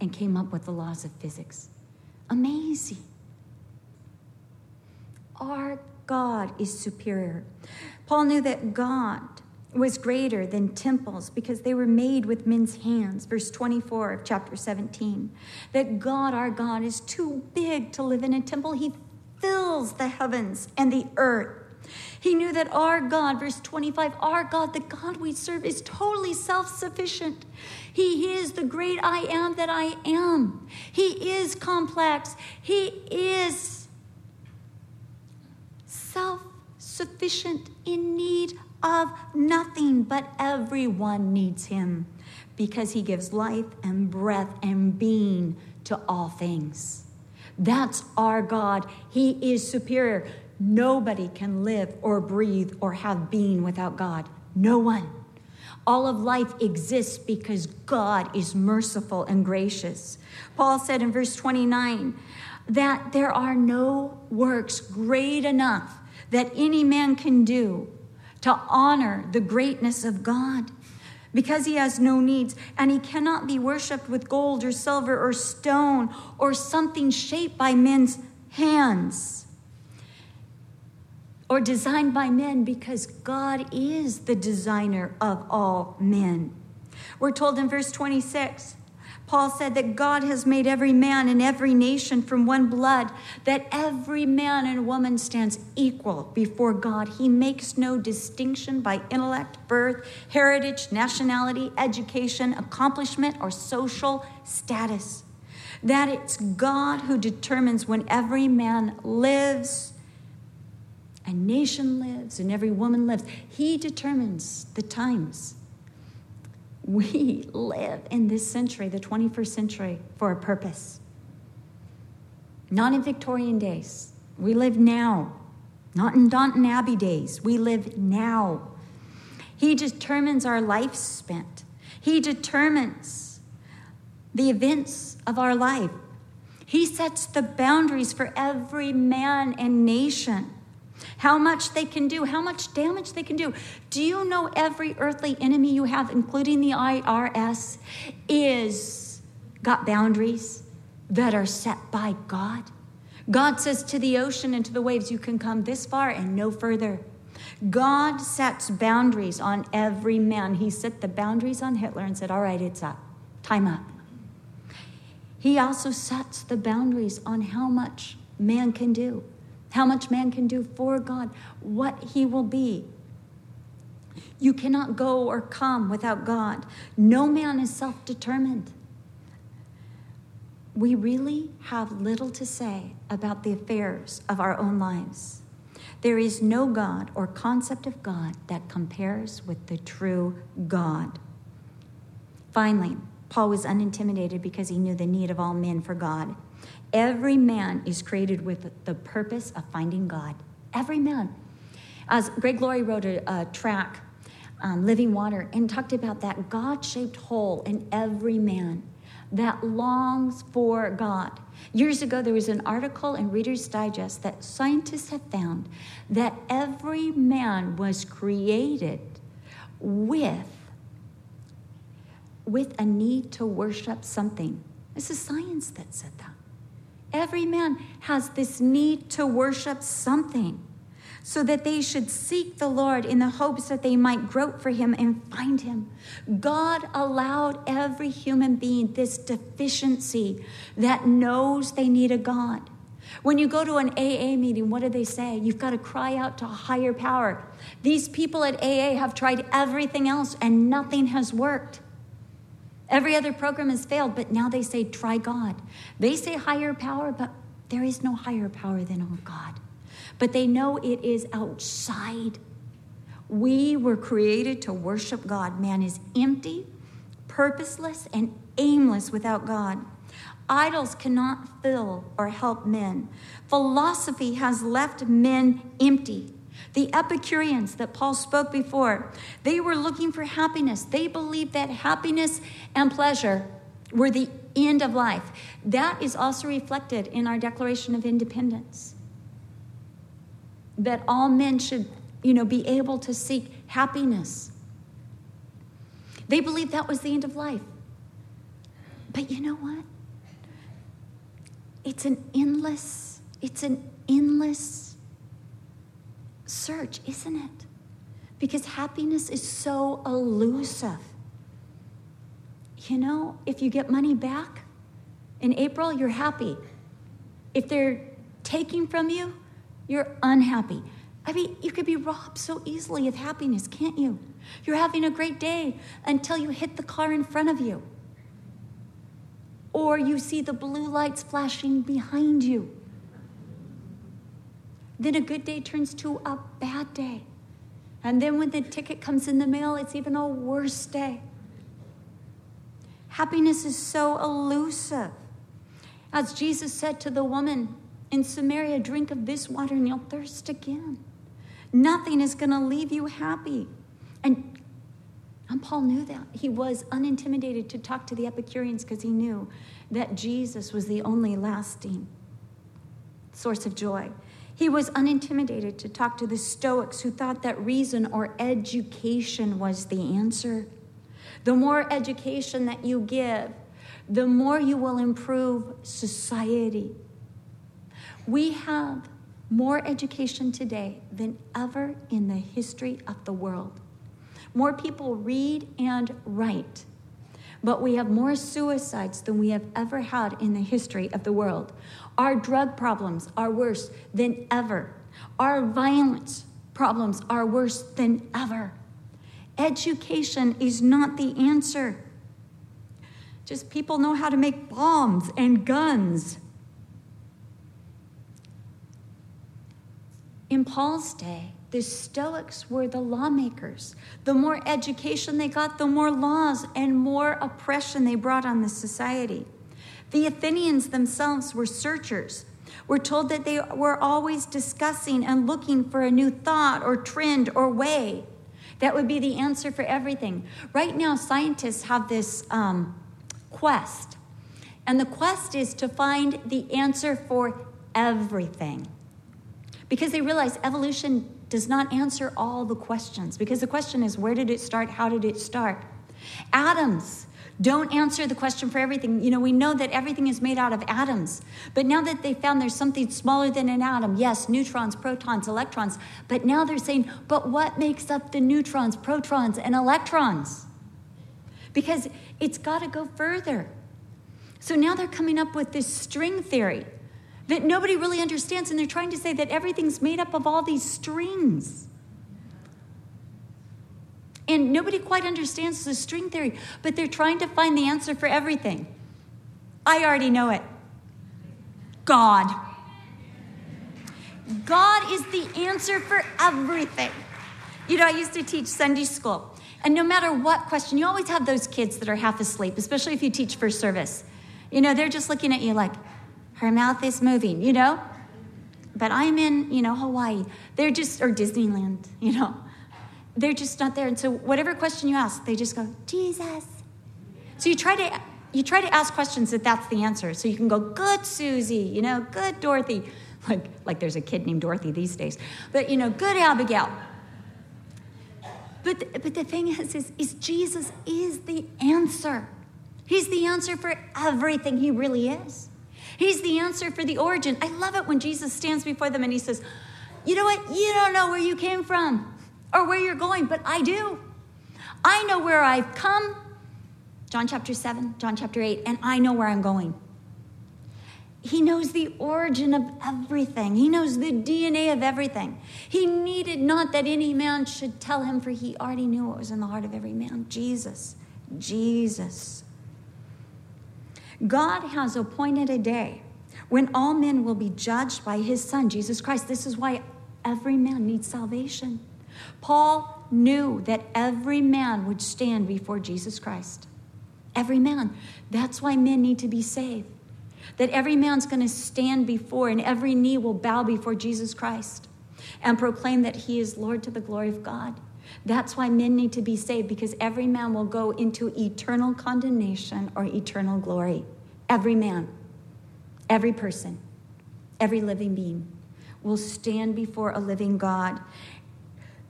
and came up with the laws of physics. Amazing. Our God is superior. Paul knew that God was greater than temples because they were made with men's hands. Verse twenty-four of chapter seventeen. That God, our God, is too big to live in a temple. He fills the heavens and the earth. He knew that our God, verse twenty-five, our God, the God we serve, is totally self-sufficient. He is the great I am that I am. He is complex. He is self-sufficient, in need of nothing, but everyone needs him because he gives life and breath and being to all things. That's our God. He is superior. Nobody can live or breathe or have being without God. No one. All of life exists because God is merciful and gracious. Paul said in verse twenty-nine that there are no works great enough that any man can do to honor the greatness of God. Because he has no needs, and he cannot be worshipped with gold or silver or stone or something shaped by men's hands or designed by men, because God is the designer of all men. We're told in verse twenty-six, Paul said that God has made every man and every nation from one blood, that every man and woman stands equal before God. He makes no distinction by intellect, birth, heritage, nationality, education, accomplishment, or social status. That it's God who determines when every man lives, a nation lives, and every woman lives. He determines the times. We live in this century, the twenty-first century, for a purpose. Not in Victorian days. We live now. Not in Downton Abbey days. We live now. He determines our life spent. He determines the events of our life. He sets the boundaries for every man and nation. How much they can do, how much damage they can do. Do you know every earthly enemy you have, including the I R S, is got boundaries that are set by God? God says to the ocean and to the waves, you can come this far and no further. God sets boundaries on every man. He set the boundaries on Hitler and said, all right, it's up. Time up. He also sets the boundaries on how much man can do. How much man can do for God, what he will be. You cannot go or come without God. No man is self-determined. We really have little to say about the affairs of our own lives. There is no God or concept of God that compares with the true God. Finally, Paul was unintimidated because he knew the need of all men for God. Every man is created with the purpose of finding God. Every man. As Greg Laurie wrote a, a track, um, Living Water, and talked about that God-shaped hole in every man that longs for God. Years ago, there was an article in Reader's Digest that scientists have found that every man was created with, with a need to worship something. This is science that said that. Every man has this need to worship something, so that they should seek the Lord in the hopes that they might grope for him and find him. God allowed every human being this deficiency that knows they need a God. When you go to an A A meeting, what do they say? You've got to cry out to a higher power. These people at A A have tried everything else and nothing has worked. Every other program has failed, but now they say, try God. They say higher power, but there is no higher power than our God. But they know it is outside. We were created to worship God. Man is empty, purposeless, and aimless without God. Idols cannot fill or help men. Philosophy has left men empty. The Epicureans that Paul spoke before, they were looking for happiness. They believed that happiness and pleasure were the end of life. That is also reflected in our Declaration of Independence, that all men should, you know, be able to seek happiness. They believed that was the end of life. But you know what? It's an endless, it's an endless search, isn't it? Because happiness is so elusive. You know, if you get money back in April, you're happy. If they're taking from you, you're unhappy. I mean, you could be robbed so easily of happiness, can't you? You're having a great day until you hit the car in front of you. Or you see the blue lights flashing behind you. Then a good day turns to a bad day. And then when the ticket comes in the mail, it's even a worse day. Happiness is so elusive. As Jesus said to the woman in Samaria, drink of this water and you'll thirst again. Nothing is going to leave you happy. And, and Paul knew that. He was unintimidated to talk to the Epicureans because he knew that Jesus was the only lasting source of joy. He was unintimidated to talk to the Stoics, who thought that reason or education was the answer. The more education that you give, the more you will improve society. We have more education today than ever in the history of the world. More people read and write, but we have more suicides than we have ever had in the history of the world. Our drug problems are worse than ever. Our violence problems are worse than ever. Education is not the answer. Just people know how to make bombs and guns. In Paul's day, the Stoics were the lawmakers. The more education they got, the more laws and more oppression they brought on the society. The Athenians themselves were searchers. We're told that they were always discussing and looking for a new thought or trend or way that would be the answer for everything. Right now, scientists have this um, quest, and the quest is to find the answer for everything. Because they realize evolution does not answer all the questions. Because the question is, where did it start? How did it start? Atoms don't answer the question for everything. You know, we know that everything is made out of atoms. But now that they found there's something smaller than an atom, yes, neutrons, protons, electrons. But now they're saying, but what makes up the neutrons, protons, and electrons? Because it's got to go further. So now they're coming up with this string theory that nobody really understands, and they're trying to say that everything's made up of all these strings. And nobody quite understands the string theory, but they're trying to find the answer for everything. I already know it. God. God is the answer for everything. You know, I used to teach Sunday school. And no matter what question, you always have those kids that are half asleep, especially if you teach first service. You know, they're just looking at you like, her mouth is moving, you know? But I'm in, you know, Hawaii. They're just, or Disneyland, you know? They're just not there. And so whatever question you ask, they just go, Jesus. So you try to you try to ask questions that that's the answer. So you can go, good Susie, you know, good Dorothy. Like, like there's a kid named Dorothy these days. But, you know, good Abigail. But the, but the thing is, is, is Jesus is the answer. He's the answer for everything. He really is. He's the answer for the origin. I love it when Jesus stands before them and he says, you know what? You don't know where you came from or where you're going, but I do. I know where I've come. John chapter seven, John chapter eight, and I know where I'm going. He knows the origin of everything. He knows the D N A of everything. He needed not that any man should tell him, for he already knew what was in the heart of every man. Jesus, Jesus. God has appointed a day when all men will be judged by his son, Jesus Christ. This is why every man needs salvation. Paul knew that every man would stand before Jesus Christ. Every man. That's why men need to be saved. That every man's going to stand before and every knee will bow before Jesus Christ and proclaim that he is Lord to the glory of God. That's why men need to be saved, because every man will go into eternal condemnation or eternal glory. Every man, every person, every living being will stand before a living God,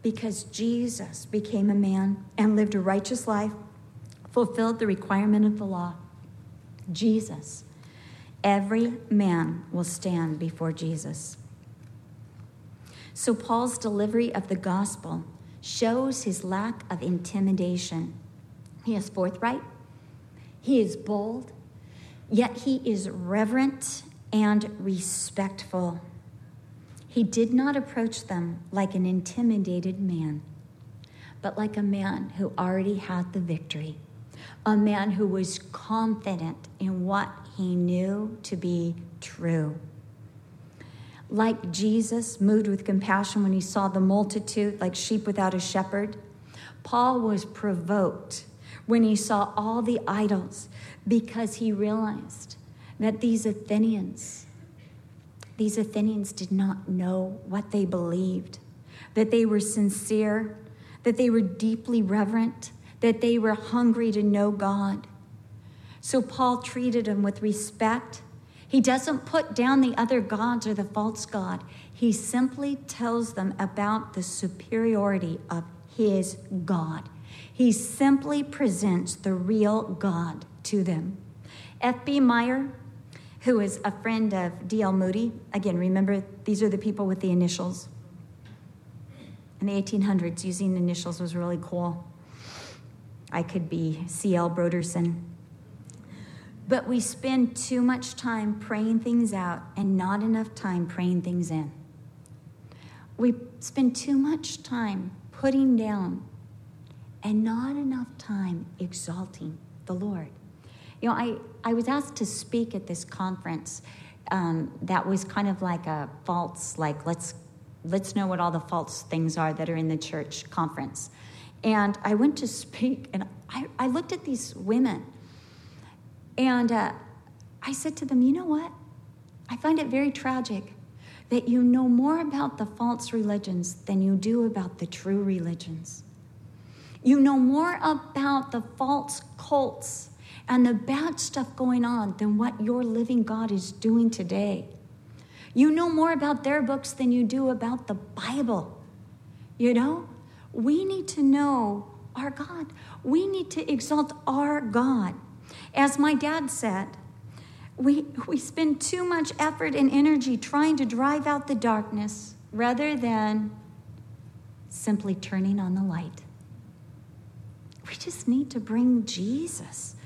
because Jesus became a man and lived a righteous life, fulfilled the requirement of the law. Jesus. Every man will stand before Jesus. So Paul's delivery of the gospel shows his lack of intimidation. He is forthright. He is bold. Yet he is reverent and respectful. He did not approach them like an intimidated man, but like a man who already had the victory. A man who was confident in what he knew to be true. Like Jesus, moved with compassion when he saw the multitude, like sheep without a shepherd, Paul was provoked when he saw all the idols, because he realized that these Athenians, these Athenians did not know what they believed, that they were sincere, that they were deeply reverent, that they were hungry to know God. So Paul treated them with respect. He doesn't put down the other gods or the false god. He simply tells them about the superiority of his God. He simply presents the real God to them. F B Meyer, who is a friend of D L Moody, again, remember, these are the people with the initials. In the eighteen hundreds, using initials was really cool. I could be C L Broderson. But we spend too much time praying things out and not enough time praying things in. We spend too much time putting down and not enough time exalting the Lord. You know, I, I was asked to speak at this conference um, that was kind of like a false, like let's let's know what all the false things are that are in the church conference. And I went to speak, and I, I looked at these women, and uh, I said to them, you know what? I find it very tragic that you know more about the false religions than you do about the true religions. You know more about the false cults and the bad stuff going on than what your living God is doing today. You know more about their books than you do about the Bible, you know? We need to know our God. We need to exalt our God. As my dad said, we, we spend too much effort and energy trying to drive out the darkness rather than simply turning on the light. We just need to bring Jesus.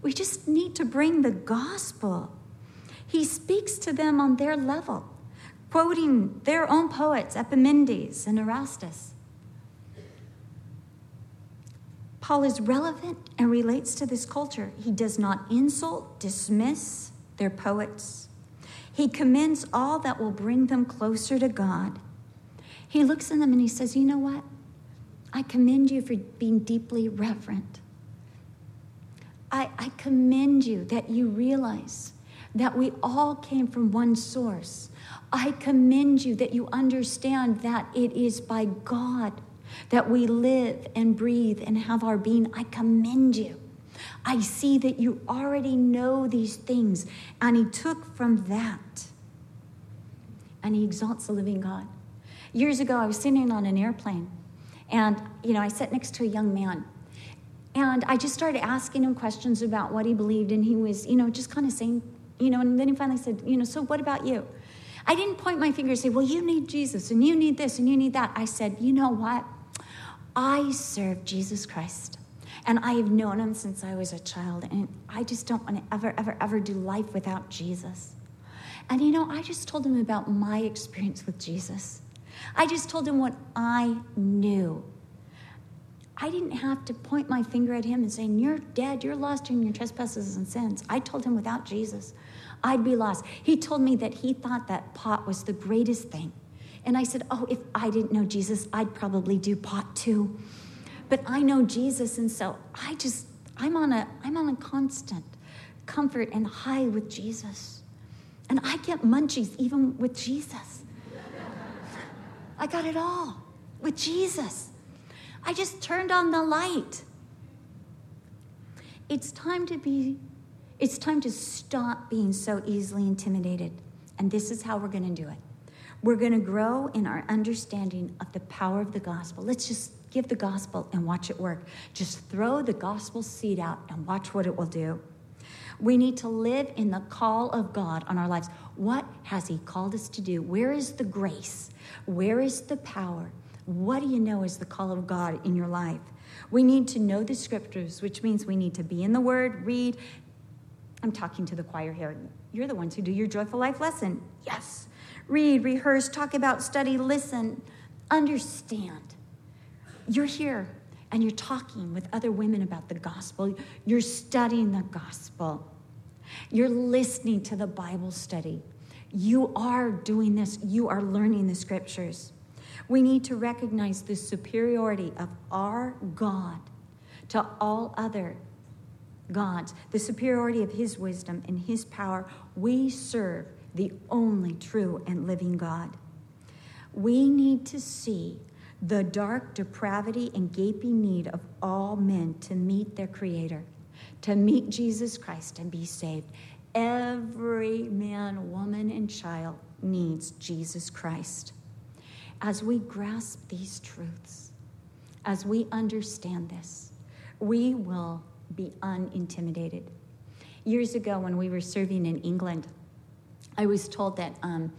We just need to bring the gospel. He speaks to them on their level, quoting their own poets, Epimenides and Erastus. Paul is relevant and relates to this culture. He does not insult, dismiss their poets. He commends all that will bring them closer to God. He looks in them and he says, you know what? I commend you for being deeply reverent. I, I commend you that you realize that we all came from one source. I commend you that you understand that it is by God that we live and breathe and have our being. I commend you. I see that you already know these things. And he took from that and he exalts the living God. Years ago, I was sitting on an airplane and, you know, I sat next to a young man. And I just started asking him questions about what he believed, and he was, you know, just kind of saying, you know, and then he finally said, you know, so what about you? I didn't point my finger and say, well, you need Jesus, and you need this, and you need that. I said, you know what? I serve Jesus Christ, and I have known him since I was a child, and I just don't want to ever, ever, ever do life without Jesus. And, you know, I just told him about my experience with Jesus. I just told him what I knew. I didn't have to point my finger at him and say, you're dead, you're lost in your trespasses and sins. I told him without Jesus, I'd be lost. He told me that he thought that pot was the greatest thing. And I said, oh, if I didn't know Jesus, I'd probably do pot too. But I know Jesus, and so I just, I'm on a, I'm on a constant comfort and high with Jesus. And I get munchies even with Jesus. I got it all with Jesus. I just turned on the light. It's time to be, it's time to stop being so easily intimidated. And this is how we're going to do it. We're going to grow in our understanding of the power of the gospel. Let's just give the gospel and watch it work. Just throw the gospel seed out and watch what it will do. We need to live in the call of God on our lives. What has he called us to do? Where is the grace? Where is the power? What do you know is the call of God in your life? We need to know the scriptures, which means we need to be in the word, read. I'm talking to the choir here. You're the ones who do your joyful life lesson. Yes. Read, rehearse, talk about, study, listen, understand. You're here and you're talking with other women about the gospel. You're studying the gospel. You're listening to the Bible study. You are doing this. You are learning the scriptures. We need to recognize the superiority of our God to all other gods, the superiority of his wisdom and his power. We serve the only true and living God. We need to see the dark depravity and gaping need of all men to meet their Creator, to meet Jesus Christ and be saved. Every man, woman, and child needs Jesus Christ. As we grasp these truths, as we understand this, we will be unintimidated. Years ago, when we were serving in England, I was told that um,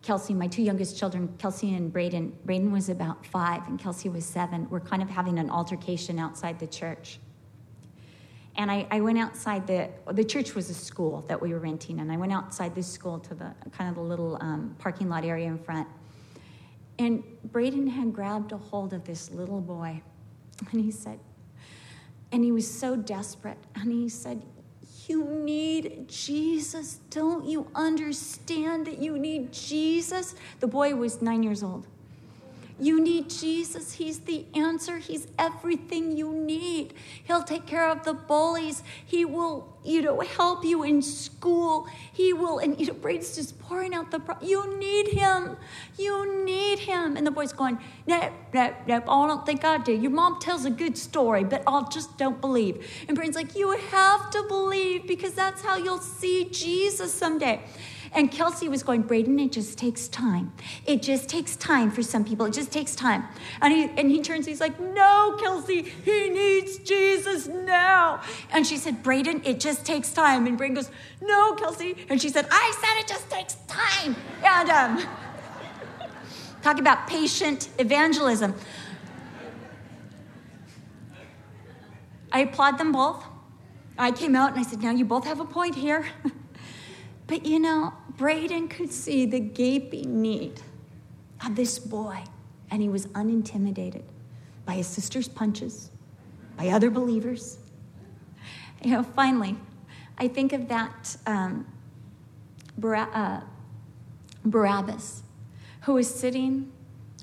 Kelsey, my two youngest children, Kelsey and Braden, Braden was about five and Kelsey was seven, were kind of having an altercation outside the church. And I, I went outside the, the church was a school that we were renting, and I went outside this school to the kind of the little um, parking lot area in front. And Braden had grabbed a hold of this little boy, and he said, and he was so desperate, and he said, you need Jesus. Don't you understand that you need Jesus? The boy was nine years old. You need Jesus. He's the answer. He's everything you need. He'll take care of the bullies. He will, you know, help you in school. He will, and, you know, Braden's just pouring out the, pro- you need him. You need him. And the boy's going, nope, nope, nope. Oh, I don't think I do. Your mom tells a good story, but I just don't believe. And Braden's like, you have to believe because that's how you'll see Jesus someday. And Kelsey was going, Braden, it just takes time. It just takes time for some people. It just takes time. And he and he turns, he's like, no, Kelsey, he needs Jesus now. And she said, Braden, it just takes time. And Braden goes, no, Kelsey. And she said, I said it just takes time. And um, talk about patient evangelism. I applaud them both. I came out and I said, now you both have a point here. But, you know, Braden could see the gaping need of this boy, and he was unintimidated by his sister's punches, by other believers. You know, finally, I think of that um, Bar- uh, Barabbas, who was sitting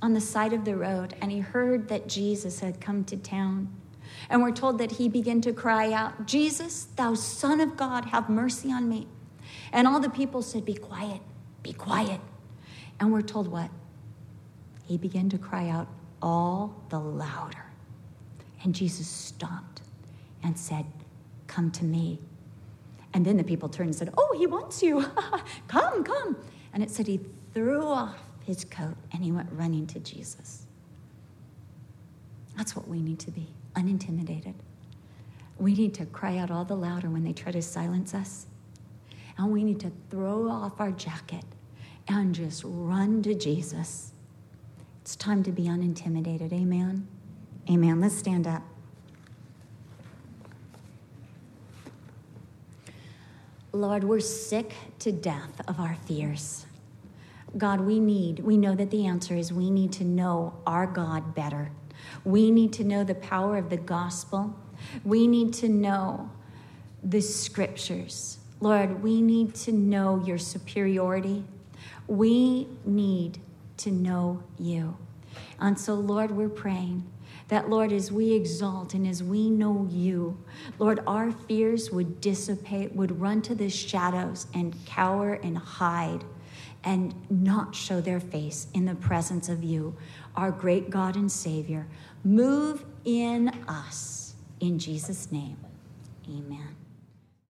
on the side of the road, and he heard that Jesus had come to town. And we're told that he began to cry out, "Jesus, thou Son of God, have mercy on me." And all the people said, "Be quiet, be quiet." And we're told what? He began to cry out all the louder. And Jesus stopped and said, "Come to me." And then the people turned and said, "Oh, he wants you. Come, come." And it said he threw off his coat and he went running to Jesus. That's what we need to be, unintimidated. We need to cry out all the louder when they try to silence us. And we need to throw off our jacket and just run to Jesus. It's time to be unintimidated. Amen. Amen. Let's stand up. Lord, we're sick to death of our fears. God, we need, we know that the answer is we need to know our God better. We need to know the power of the gospel. We need to know the scriptures. Lord, we need to know your superiority. We need to know you. And so, Lord, we're praying that, Lord, as we exalt and as we know you, Lord, our fears would dissipate, would run to the shadows and cower and hide and not show their face in the presence of you, our great God and Savior. Move in us. In Jesus' name, amen.